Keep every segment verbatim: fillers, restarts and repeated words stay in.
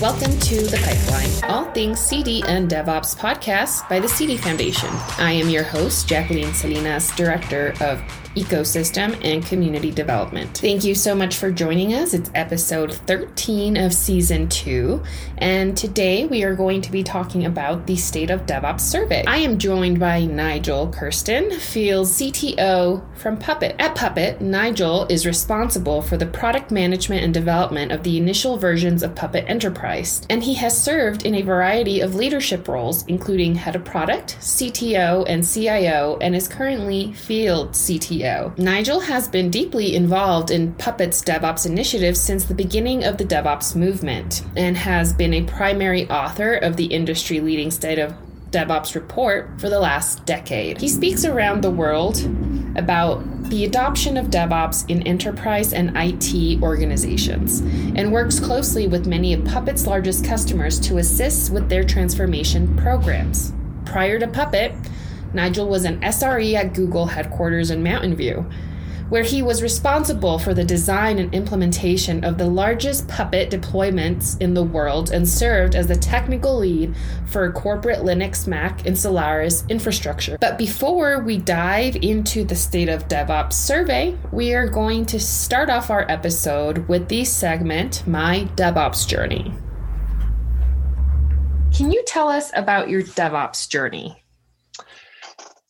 Welcome to The Pipeline, all things C D and DevOps podcast by the C D Foundation. I am your host, Jacqueline Salinas, Director of Ecosystem and Community Development. Thank you so much for joining us. It's episode thirteen of season two, and today we are going to be talking about the State of DevOps survey. I am joined by Nigel Kersten, Fields C T O from Puppet. At Puppet, Nigel is responsible for the product management and development of the initial versions of Puppet Enterprise, and he has served in a variety of leadership roles, including head of product, C T O, and C I O, and is currently Field C T O. Nigel has been deeply involved in Puppet's DevOps initiative since the beginning of the DevOps movement and has been a primary author of the industry-leading State of DevOps Report for the last decade. He speaks around the world about the adoption of DevOps in enterprise and I T organizations and works closely with many of Puppet's largest customers to assist with their transformation programs. Prior to Puppet, Nigel was an S R E at Google headquarters in Mountain View, where he was responsible for the design and implementation of the largest Puppet deployments in the world and served as the technical lead for corporate Linux, Mac, and Solaris infrastructure. But before we dive into the State of DevOps survey, we are going to start off our episode with the segment, My DevOps Journey. Can you tell us about your DevOps journey?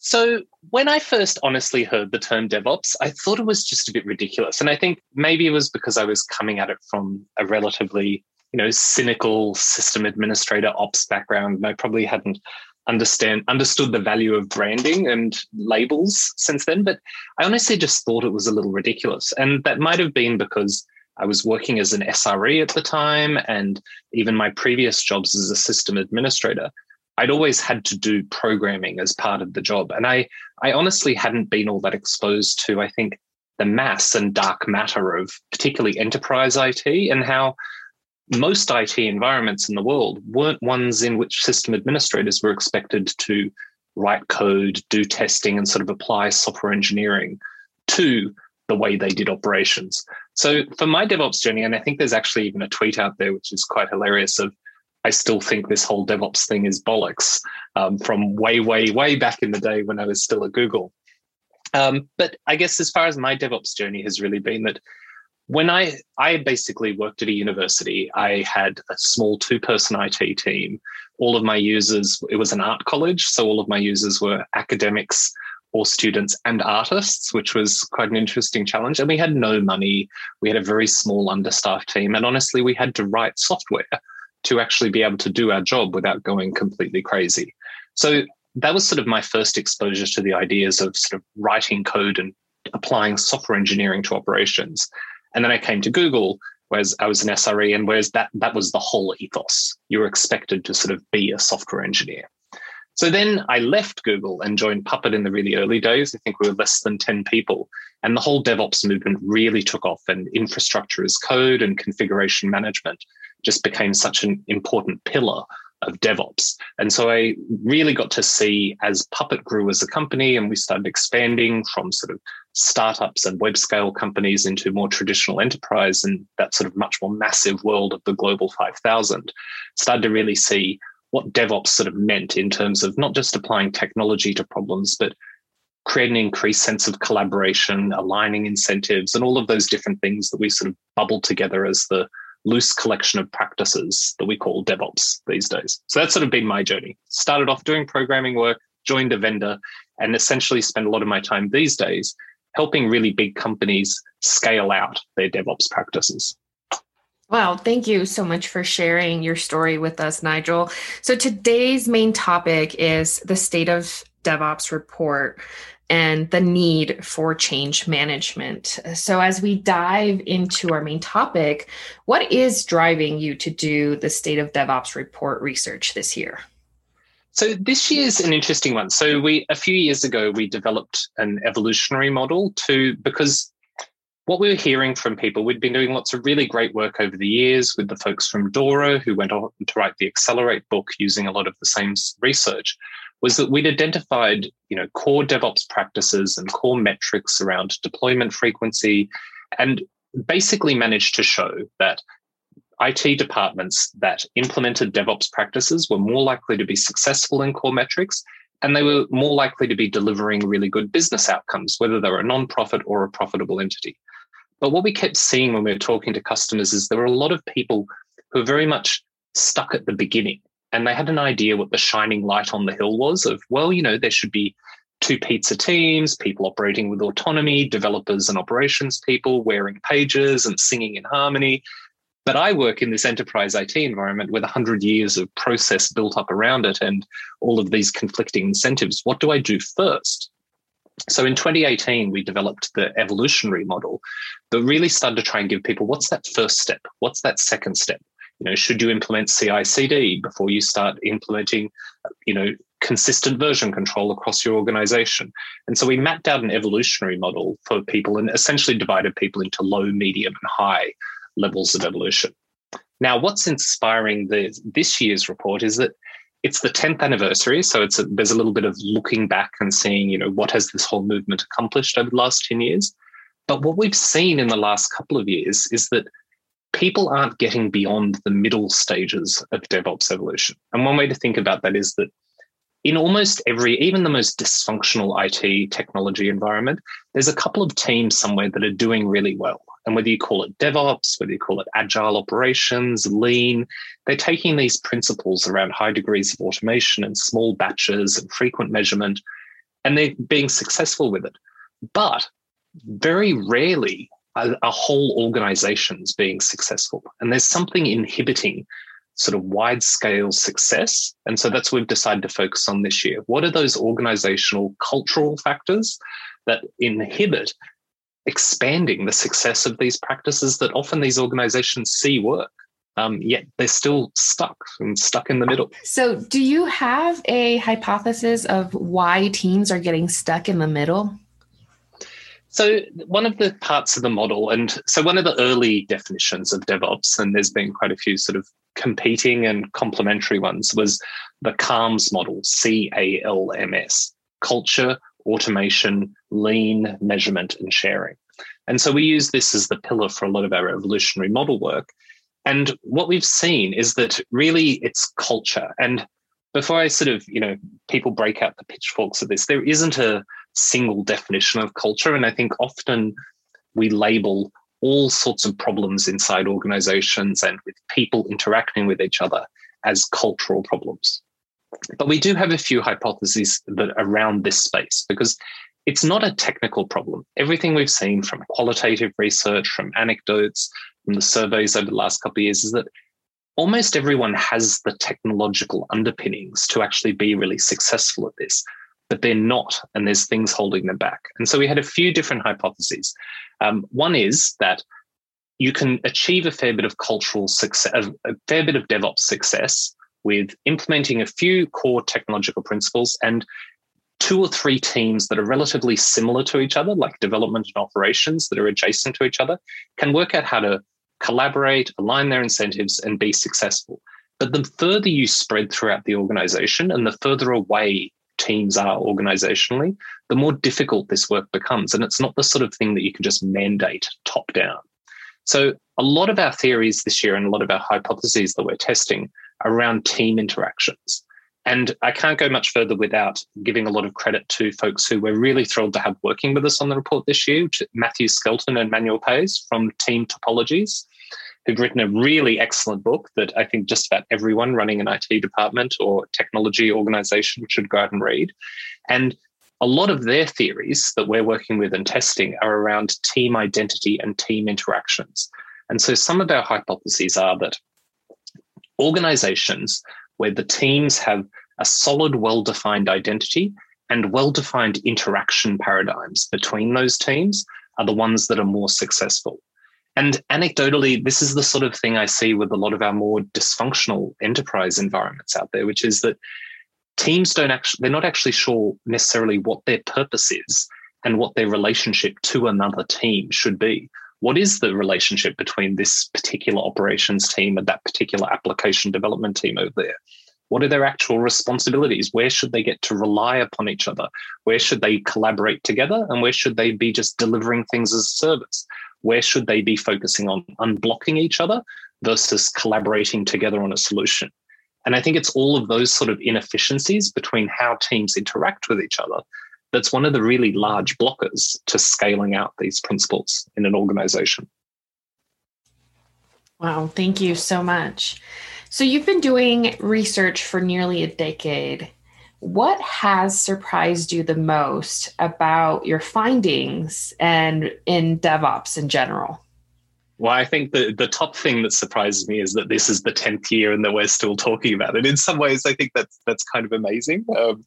So when I first honestly heard the term DevOps, I thought it was just a bit ridiculous. And I think maybe it was because I was coming at it from a relatively, you know, cynical system administrator ops background. And I probably hadn't understand understood the value of branding and labels since then. But I honestly just thought it was a little ridiculous. And that might have been because I was working as an S R E at the time, and even my previous jobs as a system administrator, I'd always had to do programming as part of the job. And I, I honestly hadn't been all that exposed to, I think, the mass and dark matter of particularly enterprise I T and how most I T environments in the world weren't ones in which system administrators were expected to write code, do testing, and sort of apply software engineering to the way they did operations. So for my DevOps journey, and I think there's actually even a tweet out there, which is quite hilarious, of I still think this whole DevOps thing is bollocks um, from way, way, way back in the day when I was still at Google. Um, but I guess as far as my DevOps journey has really been that when I, I basically worked at a university, I had a small two-person I T team. All of my users, it was an art college, so all of my users were academics or students and artists, which was quite an interesting challenge. And we had no money. We had a very small understaffed team. And honestly, we had to write software to actually be able to do our job without going completely crazy. So that was sort of my first exposure to the ideas of sort of writing code and applying software engineering to operations. And then I came to Google, whereas I was an S R E, and whereas that, that was the whole ethos. You were expected to sort of be a software engineer. So then I left Google and joined Puppet in the really early days. I think we were less than ten people. And the whole DevOps movement really took off, and infrastructure as code and configuration management just became such an important pillar of DevOps. And so I really got to see as Puppet grew as a company, and we started expanding from sort of startups and web scale companies into more traditional enterprise and that sort of much more massive world of the global five thousand, started to really see what DevOps sort of meant in terms of not just applying technology to problems, but create an increased sense of collaboration, aligning incentives, and all of those different things that we sort of bubble together as the loose collection of practices that we call DevOps these days. So that's sort of been my journey. Started off doing programming work, joined a vendor, and essentially spend a lot of my time these days helping really big companies scale out their DevOps practices. Wow, thank you so much for sharing your story with us, Nigel. So today's main topic is the State of DevOps Report and the need for change management. So as we dive into our main topic, what is driving you to do the State of DevOps Report research this year? So this year is an interesting one. So we a few years ago, we developed an evolutionary model to, because what we were hearing from people, we'd been doing lots of really great work over the years with the folks from DORA who went on to write the Accelerate book using a lot of the same research, was that we'd identified, you know, core DevOps practices and core metrics around deployment frequency, and basically managed to show that I T departments that implemented DevOps practices were more likely to be successful in core metrics, and they were more likely to be delivering really good business outcomes, whether they were a nonprofit or a profitable entity. But what we kept seeing when we were talking to customers is there were a lot of people who are very much stuck at the beginning, and they had an idea what the shining light on the hill was of, well, you know, there should be two pizza teams, people operating with autonomy, developers and operations people wearing pages and singing in harmony. But I work in this enterprise I T environment with one hundred years of process built up around it and all of these conflicting incentives. What do I do first? So in twenty eighteen, we developed the evolutionary model that really started to try and give people, what's that first step? What's that second step? You know, should you implement C I C D before you start implementing, you know, consistent version control across your organization? And so we mapped out an evolutionary model for people and essentially divided people into low, medium, and high levels of evolution. Now, what's inspiring the, this year's report is that it's the tenth anniversary. So it's a, there's a little bit of looking back and seeing, you know, what has this whole movement accomplished over the last ten years? But what we've seen in the last couple of years is that people aren't getting beyond the middle stages of DevOps evolution. And one way to think about that is that in almost every, even the most dysfunctional I T technology environment, there's a couple of teams somewhere that are doing really well. And whether you call it DevOps, whether you call it agile operations, lean, they're taking these principles around high degrees of automation and small batches and frequent measurement, and they're being successful with it. But very rarely are whole organizations being successful. And there's something inhibiting sort of wide scale success. And so that's what we've decided to focus on this year. What are those organizational cultural factors that inhibit expanding the success of these practices that often these organizations see work, um, yet they're still stuck and stuck in the middle? So do you have a hypothesis of why teams are getting stuck in the middle? So one of the parts of the model, and so one of the early definitions of DevOps, and there's been quite a few sort of competing and complementary ones, was the CALMS model, C A L M S, culture, automation, lean, measurement, and sharing. And so we use this as the pillar for a lot of our evolutionary model work. And what we've seen is that really it's culture. And before I sort of, you know, people break out the pitchforks of this, there isn't a single definition of culture. And I think often we label all sorts of problems inside organizations and with people interacting with each other as cultural problems. But we do have a few hypotheses that around this space, because it's not a technical problem. Everything we've seen from qualitative research, from anecdotes, from the surveys over the last couple of years is that almost everyone has the technological underpinnings to actually be really successful at this, but they're not, and there's things holding them back. And so we had a few different hypotheses. Um, one is that you can achieve a fair bit of cultural success, a fair bit of DevOps success with implementing a few core technological principles and two or three teams that are relatively similar to each other, like development and operations that are adjacent to each other, can work out how to collaborate, align their incentives, and be successful. But the further you spread throughout the organization and the further away teams are organizationally, the more difficult this work becomes. And it's not the sort of thing that you can just mandate top down. So a lot of our theories this year and a lot of our hypotheses that we're testing are around team interactions. And I can't go much further without giving a lot of credit to folks who we're really thrilled to have working with us on the report this year, Matthew Skelton and Manuel Pays from Team Topologies, who've written a really excellent book that I think just about everyone running an I T department or technology organization should go out and read. And a lot of their theories that we're working with and testing are around team identity and team interactions. And so some of our hypotheses are that organizations where the teams have a solid, well-defined identity and well-defined interaction paradigms between those teams are the ones that are more successful. And anecdotally, this is the sort of thing I see with a lot of our more dysfunctional enterprise environments out there, which is that teams don't actually, they're not actually sure necessarily what their purpose is and what their relationship to another team should be. What is the relationship between this particular operations team and that particular application development team over there? What are their actual responsibilities? Where should they get to rely upon each other? Where should they collaborate together? And where should they be just delivering things as a service? Where should they be focusing on unblocking each other versus collaborating together on a solution. And I think it's all of those sort of inefficiencies between how teams interact with each other that's one of the really large blockers to scaling out these principles in an organization. Wow, thank you so much. So you've been doing research for nearly a decade. What has surprised you the most about your findings and in DevOps in general? Well, I think the, the top thing that surprises me is that this is the tenth year and that we're still talking about it. In some ways, I think that's that's kind of amazing. Um,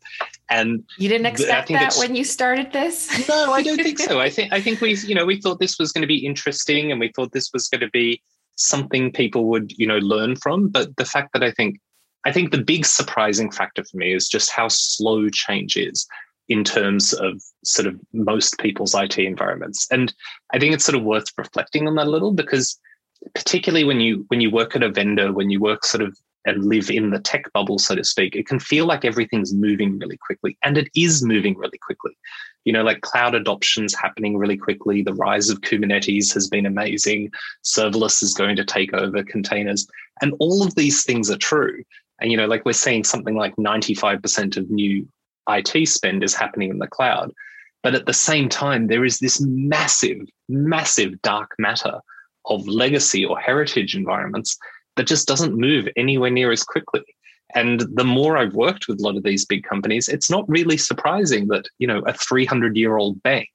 and you didn't expect th- that when you started this? No, I don't think so. I think I think we, you know, we thought this was going to be interesting and we thought this was going to be something people would, you know, learn from. But the fact that I think, I think the big surprising factor for me is just how slow change is in terms of sort of most people's I T environments. And I think it's sort of worth reflecting on that a little, because particularly when you when you work at a vendor, when you work sort of and live in the tech bubble, so to speak, it can feel like everything's moving really quickly. And it is moving really quickly. You know, like cloud adoption's happening really quickly. The rise of Kubernetes has been amazing. Serverless is going to take over containers. And all of these things are true. And, you know, like we're seeing something like ninety-five percent of new I T spend is happening in the cloud. But at the same time, there is this massive, massive dark matter of legacy or heritage environments that just doesn't move anywhere near as quickly. And the more I've worked with a lot of these big companies, it's not really surprising that, you know, a three hundred year old bank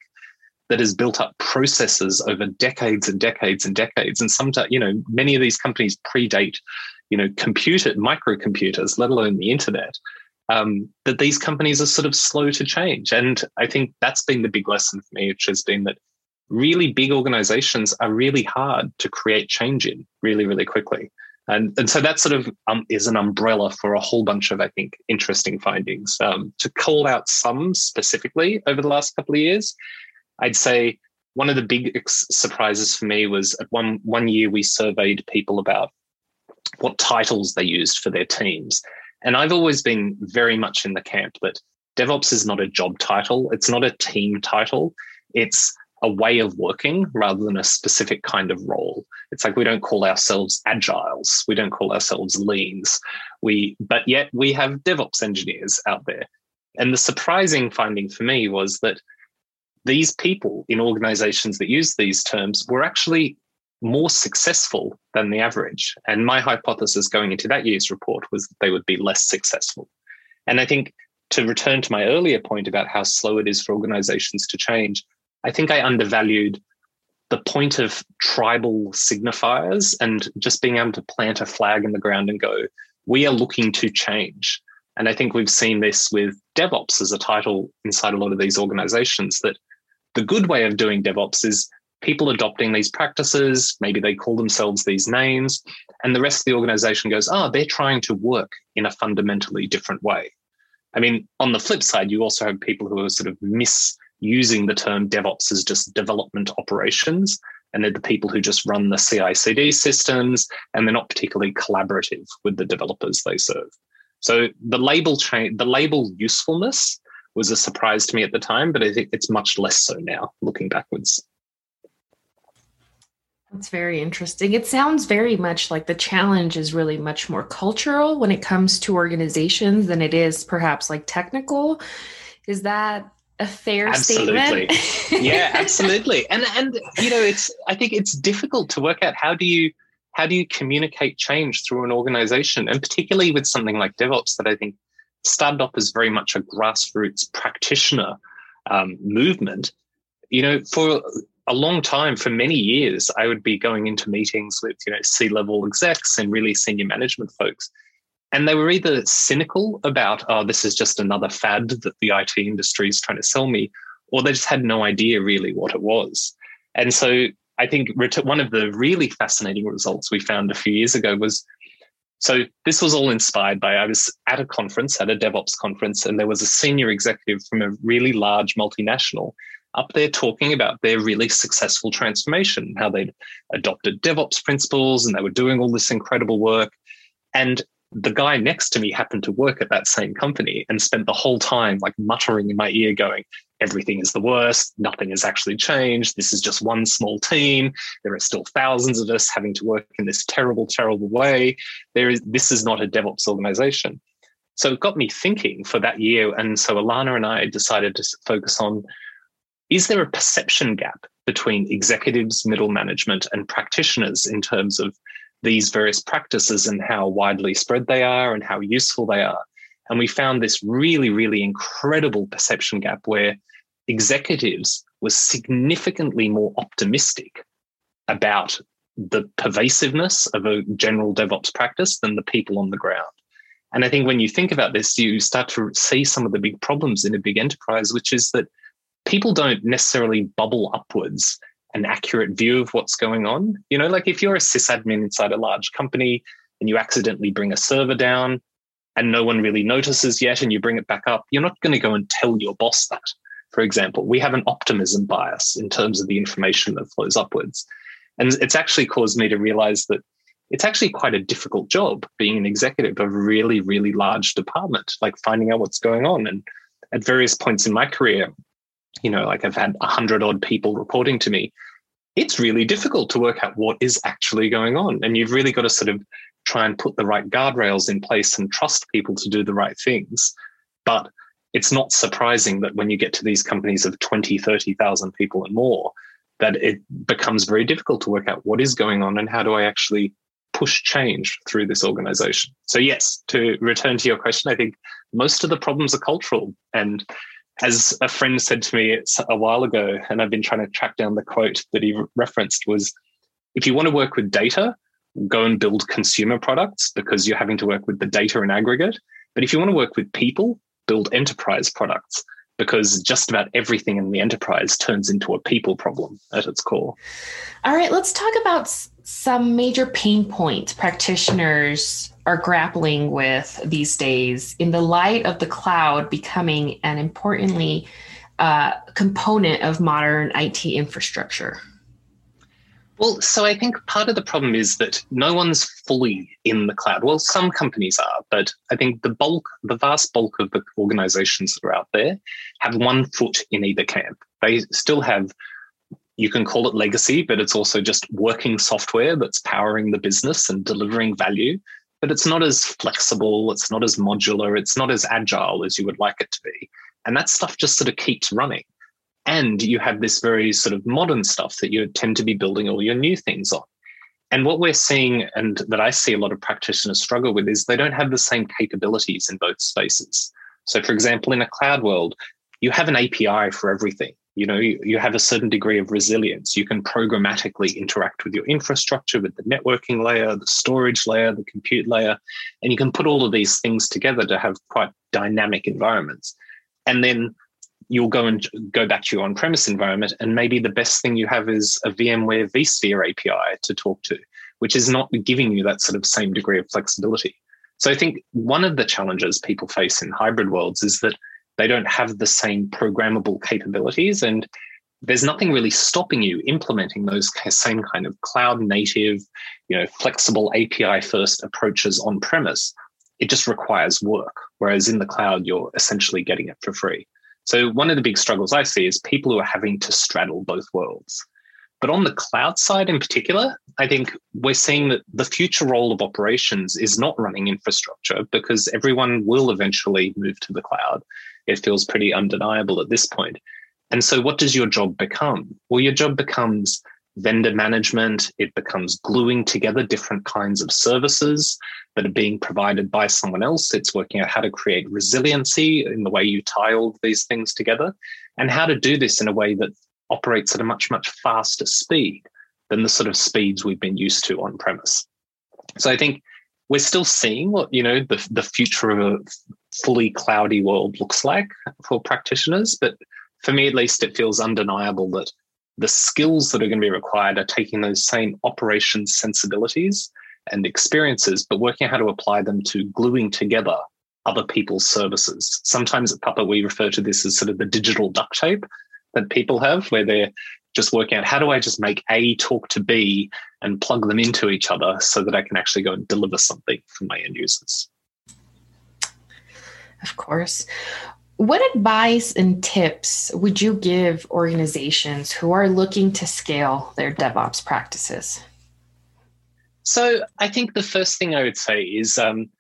that has built up processes over decades and decades and decades. And sometimes, you know, many of these companies predate, you know, computer, microcomputers, let alone the internet. Um, that these companies are sort of slow to change. And I think that's been the big lesson for me, which has been that really big organizations are really hard to create change in really, really quickly. And, and so that sort of um, is an umbrella for a whole bunch of, I think, interesting findings. Um, to call out some specifically over the last couple of years, I'd say one of the big ex- surprises for me was at one, one year we surveyed people about what titles they used for their teams. And I've always been very much in the camp that DevOps is not a job title. It's not a team title. It's a way of working rather than a specific kind of role. It's like we don't call ourselves agiles. We don't call ourselves leans. We, but yet we have DevOps engineers out there. And the surprising finding for me was that these people in organizations that use these terms were actually more successful than the average. And my hypothesis going into that year's report was that they would be less successful. And I think to return to my earlier point about how slow it is for organizations to change, I think I undervalued the point of tribal signifiers and just being able to plant a flag in the ground and go, we are looking to change. And I think we've seen this with DevOps as a title inside a lot of these organizations, that the good way of doing DevOps is people adopting these practices, maybe they call themselves these names, and the rest of the organization goes, oh, they're trying to work in a fundamentally different way. I mean, on the flip side, you also have people who are sort of misusing the term DevOps as just development operations, and they're the people who just run the C I C D systems, and they're not particularly collaborative with the developers they serve. So the label cha- the label usefulness was a surprise to me at the time, but I think it's much less so now, looking backwards. That's very interesting. It sounds very much like the challenge is really much more cultural when it comes to organizations than it is perhaps like technical. Is that a fair absolutely. statement? Yeah, absolutely. And and you know, it's I think it's difficult to work out how do you how do you communicate change through an organization, and particularly with something like DevOps that I think started off as very much a grassroots practitioner um, movement. You know, for a long time, for many years, I would be going into meetings with, you know, C-level execs and really senior management folks. And they were either cynical about, oh, this is just another fad that the I T industry is trying to sell me, or they just had no idea really what it was. And so I think one of the really fascinating results we found a few years ago was, so this was all inspired by, I was at a conference, at a DevOps conference, and there was a senior executive from a really large multinational up there talking about their really successful transformation, how they'd adopted DevOps principles and they were doing all this incredible work. And the guy next to me happened to work at that same company and spent the whole time like muttering in my ear going, everything is the worst, nothing has actually changed, this is just one small team, there are still thousands of us having to work in this terrible, terrible way. There is, this is not a DevOps organization. So it got me thinking for that year. And so Alana and I decided to focus on, is there a perception gap between executives, middle management, and practitioners in terms of these various practices and how widely spread they are and how useful they are? And we found this really, really incredible perception gap where executives were significantly more optimistic about the pervasiveness of a general DevOps practice than the people on the ground. And I think when you think about this, you start to see some of the big problems in a big enterprise, which is that people don't necessarily bubble upwards an accurate view of what's going on. You know, like if you're a sysadmin inside a large company and you accidentally bring a server down, and no one really notices yet, and you bring it back up, you're not going to go and tell your boss that, for example. We have an optimism bias in terms of the information that flows upwards. And it's actually caused me to realize that it's actually quite a difficult job being an executive of a really, really large department, like finding out what's going on. And at various points in my career, you know, like I've had a hundred odd people reporting to me. It's really difficult to work out what is actually going on. And you've really got to sort of try and put the right guardrails in place and trust people to do the right things. But it's not surprising that when you get to these companies of twenty, thirty thousand people and more, that it becomes very difficult to work out what is going on and how do I actually push change through this organization. So yes, to return to your question, I think most of the problems are cultural. And as a friend said to me a while ago, and I've been trying to track down the quote that he referenced, was, if you want to work with data, go and build consumer products because you're having to work with the data in aggregate. But if you want to work with people, build enterprise products because just about everything in the enterprise turns into a people problem at its core. All right, let's talk about some major pain points practitioners are grappling with these days in the light of the cloud becoming an importantly uh, component of modern I T infrastructure. Well, so I think part of the problem is that no one's fully in the cloud. Well, some companies are, but I think the bulk, the vast bulk of the organizations that are out there have one foot in either camp. They still have, you can call it legacy, but it's also just working software that's powering the business and delivering value, but it's not as flexible, it's not as modular, it's not as agile as you would like it to be. And that stuff just sort of keeps running. And you have this very sort of modern stuff that you tend to be building all your new things on. And what we're seeing, and that I see a lot of practitioners struggle with, is they don't have the same capabilities in both spaces. So for example, in a cloud world, you have an A P I for everything. You know, you, you have a certain degree of resilience. You can programmatically interact with your infrastructure, with the networking layer, the storage layer, the compute layer, and you can put all of these things together to have quite dynamic environments. And then you'll go and go back to your on-premise environment, and maybe the best thing you have is a VMware vSphere A P I to talk to, which is not giving you that sort of same degree of flexibility. So I think one of the challenges people face in hybrid worlds is that they don't have the same programmable capabilities, and there's nothing really stopping you implementing those same kind of cloud-native, you know, flexible A P I-first approaches on-premise. It just requires work, whereas in the cloud, you're essentially getting it for free. So one of the big struggles I see is people who are having to straddle both worlds. But on the cloud side in particular, I think we're seeing that the future role of operations is not running infrastructure because everyone will eventually move to the cloud. It feels pretty undeniable at this point. And so what does your job become? Well, your job becomes vendor management. It becomes gluing together different kinds of services that are being provided by someone else. It's working out how to create resiliency in the way you tie all of these things together and how to do this in a way that operates at a much, much faster speed than the sort of speeds we've been used to on premise. So I think we're still seeing what, you know, the, the future of a fully cloudy world looks like for practitioners. But for me, at least, it feels undeniable that the skills that are going to be required are taking those same operations sensibilities and experiences, but working out how to apply them to gluing together other people's services. Sometimes at Puppet, we refer to this as sort of the digital duct tape that people have, where they're just working out, how do I just make A talk to B and plug them into each other so that I can actually go and deliver something for my end users? Of course. What advice and tips would you give organizations who are looking to scale their DevOps practices? So I think the first thing I would say is um,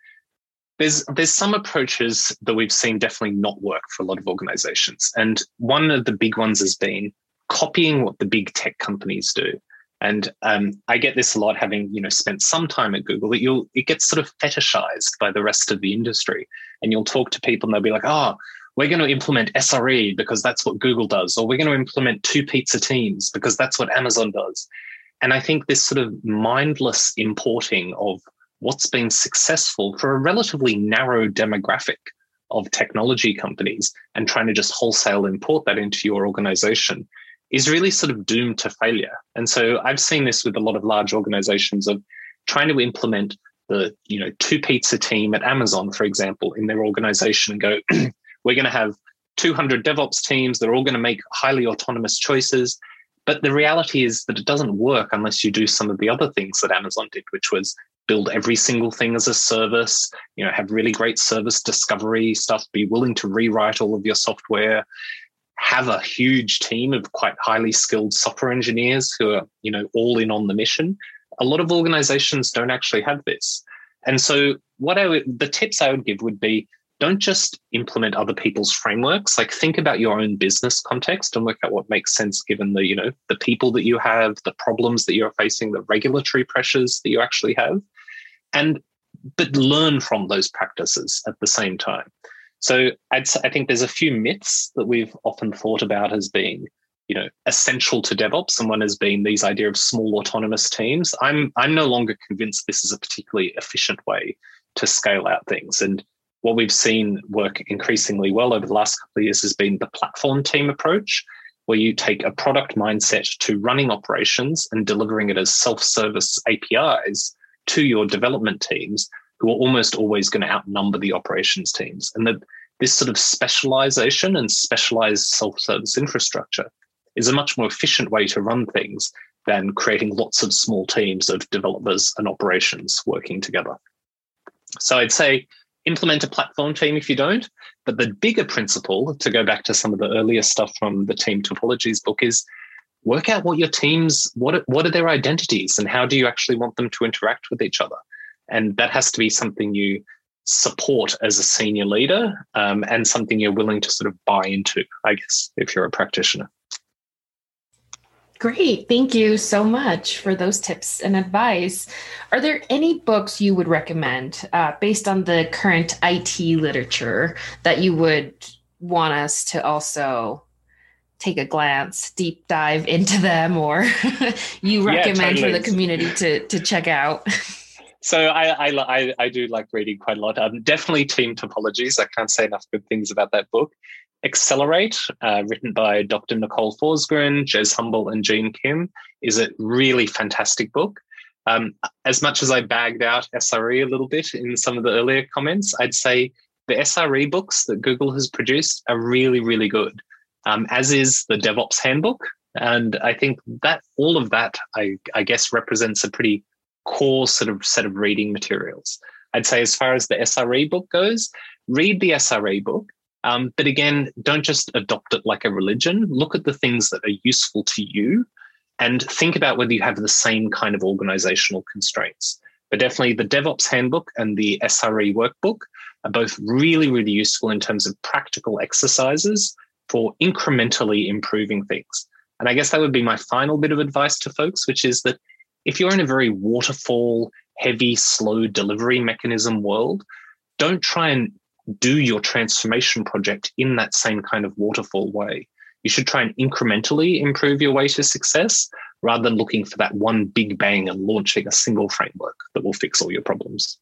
there's there's some approaches that we've seen definitely not work for a lot of organizations. And one of the big ones has been copying what the big tech companies do. And um, I get this a lot, having you know spent some time at Google, that you'll it gets sort of fetishized by the rest of the industry. And you'll talk to people and they'll be like, oh, we're going to implement S R E because that's what Google does, or we're going to implement two pizza teams because that's what Amazon does. And I think this sort of mindless importing of what's been successful for a relatively narrow demographic of technology companies and trying to just wholesale import that into your organization is really sort of doomed to failure. And so I've seen this with a lot of large organizations of trying to implement the, you know, two pizza team at Amazon, for example, in their organization and go, we're going to have two hundred DevOps teams. They're all going to make highly autonomous choices. But the reality is that it doesn't work unless you do some of the other things that Amazon did, which was build every single thing as a service, you know, have really great service discovery stuff, be willing to rewrite all of your software, have a huge team of quite highly skilled software engineers who are, you know, all in on the mission. A lot of organizations don't actually have this. And so what I would, the tips I would give would be, don't just implement other people's frameworks. Like, think about your own business context and work out what makes sense given the, you know, the people that you have, the problems that you're facing, the regulatory pressures that you actually have, and but learn from those practices at the same time. So I'd, I think there's a few myths that we've often thought about as being, you know, essential to DevOps, and one has been these idea of small autonomous teams. I'm I'm no longer convinced this is a particularly efficient way to scale out things. And what we've seen work increasingly well over the last couple of years has been the platform team approach, where you take a product mindset to running operations and delivering it as self-service A P Is to your development teams, who are almost always going to outnumber the operations teams. And the, this sort of specialization and specialized self-service infrastructure is a much more efficient way to run things than creating lots of small teams of developers and operations working together. So I'd say, implement a platform team if you don't. But the bigger principle, to go back to some of the earlier stuff from the Team Topologies book, is work out what your teams, what are, what are their identities and how do you actually want them to interact with each other? And that has to be something you support as a senior leader um, and something you're willing to sort of buy into, I guess, if you're a practitioner. Great. Thank you so much for those tips and advice. Are there any books you would recommend uh, based on the current I T literature that you would want us to also take a glance, deep dive into them, or you recommend yeah, totally. for the community to, to check out? So I, I, I do like reading quite a lot. Um, definitely Team Topologies. I can't say enough good things about that book. Accelerate, uh, written by Doctor Nicole Forsgren, Jez Humble, and Gene Kim, is a really fantastic book. Um, as much as I bagged out S R E a little bit in some of the earlier comments, I'd say the S R E books that Google has produced are really, really good, um, as is the DevOps handbook. And I think that all of that, I, I guess, represents a pretty core sort of set of reading materials. I'd say as far as the S R E book goes, read the S R E book. Um, but again, don't just adopt it like a religion. Look at the things that are useful to you and think about whether you have the same kind of organizational constraints. But definitely the DevOps handbook and the S R E workbook are both really, really useful in terms of practical exercises for incrementally improving things. And I guess that would be my final bit of advice to folks, which is that if you're in a very waterfall, heavy, slow delivery mechanism world, don't try and do your transformation project in that same kind of waterfall way. You should try and incrementally improve your way to success rather than looking for that one big bang and launching a single framework that will fix all your problems.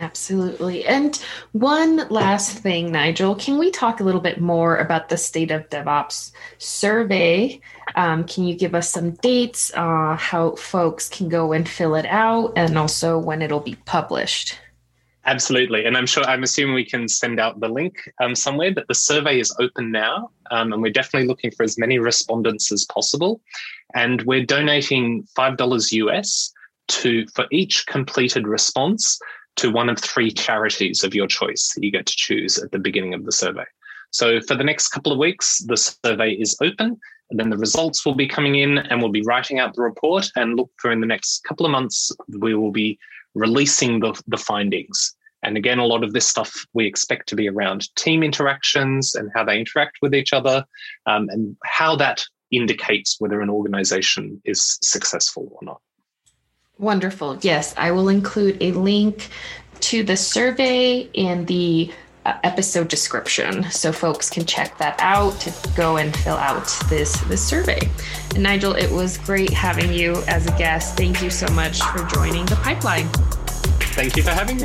Absolutely. And one last thing, Nigel, can we talk a little bit more about the State of DevOps survey? Um, can you give us some dates, uh, how folks can go and fill it out, and also when it'll be published? Absolutely. And I'm sure, I'm assuming we can send out the link um, somewhere, but the survey is open now. Um, and we're definitely looking for as many respondents as possible. And we're donating five dollars U S to for each completed response to one of three charities of your choice that you get to choose at the beginning of the survey. So for the next couple of weeks, the survey is open, and then the results will be coming in, and we'll be writing out the report, and look for in the next couple of months, we will be releasing the, the findings. And again, a lot of this stuff we expect to be around team interactions and how they interact with each other, um, and how that indicates whether an organization is successful or not. Wonderful. Yes, I will include a link to the survey in the uh, episode description, so folks can check that out to go and fill out this, this survey. And Nigel, it was great having you as a guest. Thank you so much for joining the pipeline. Thank you for having me.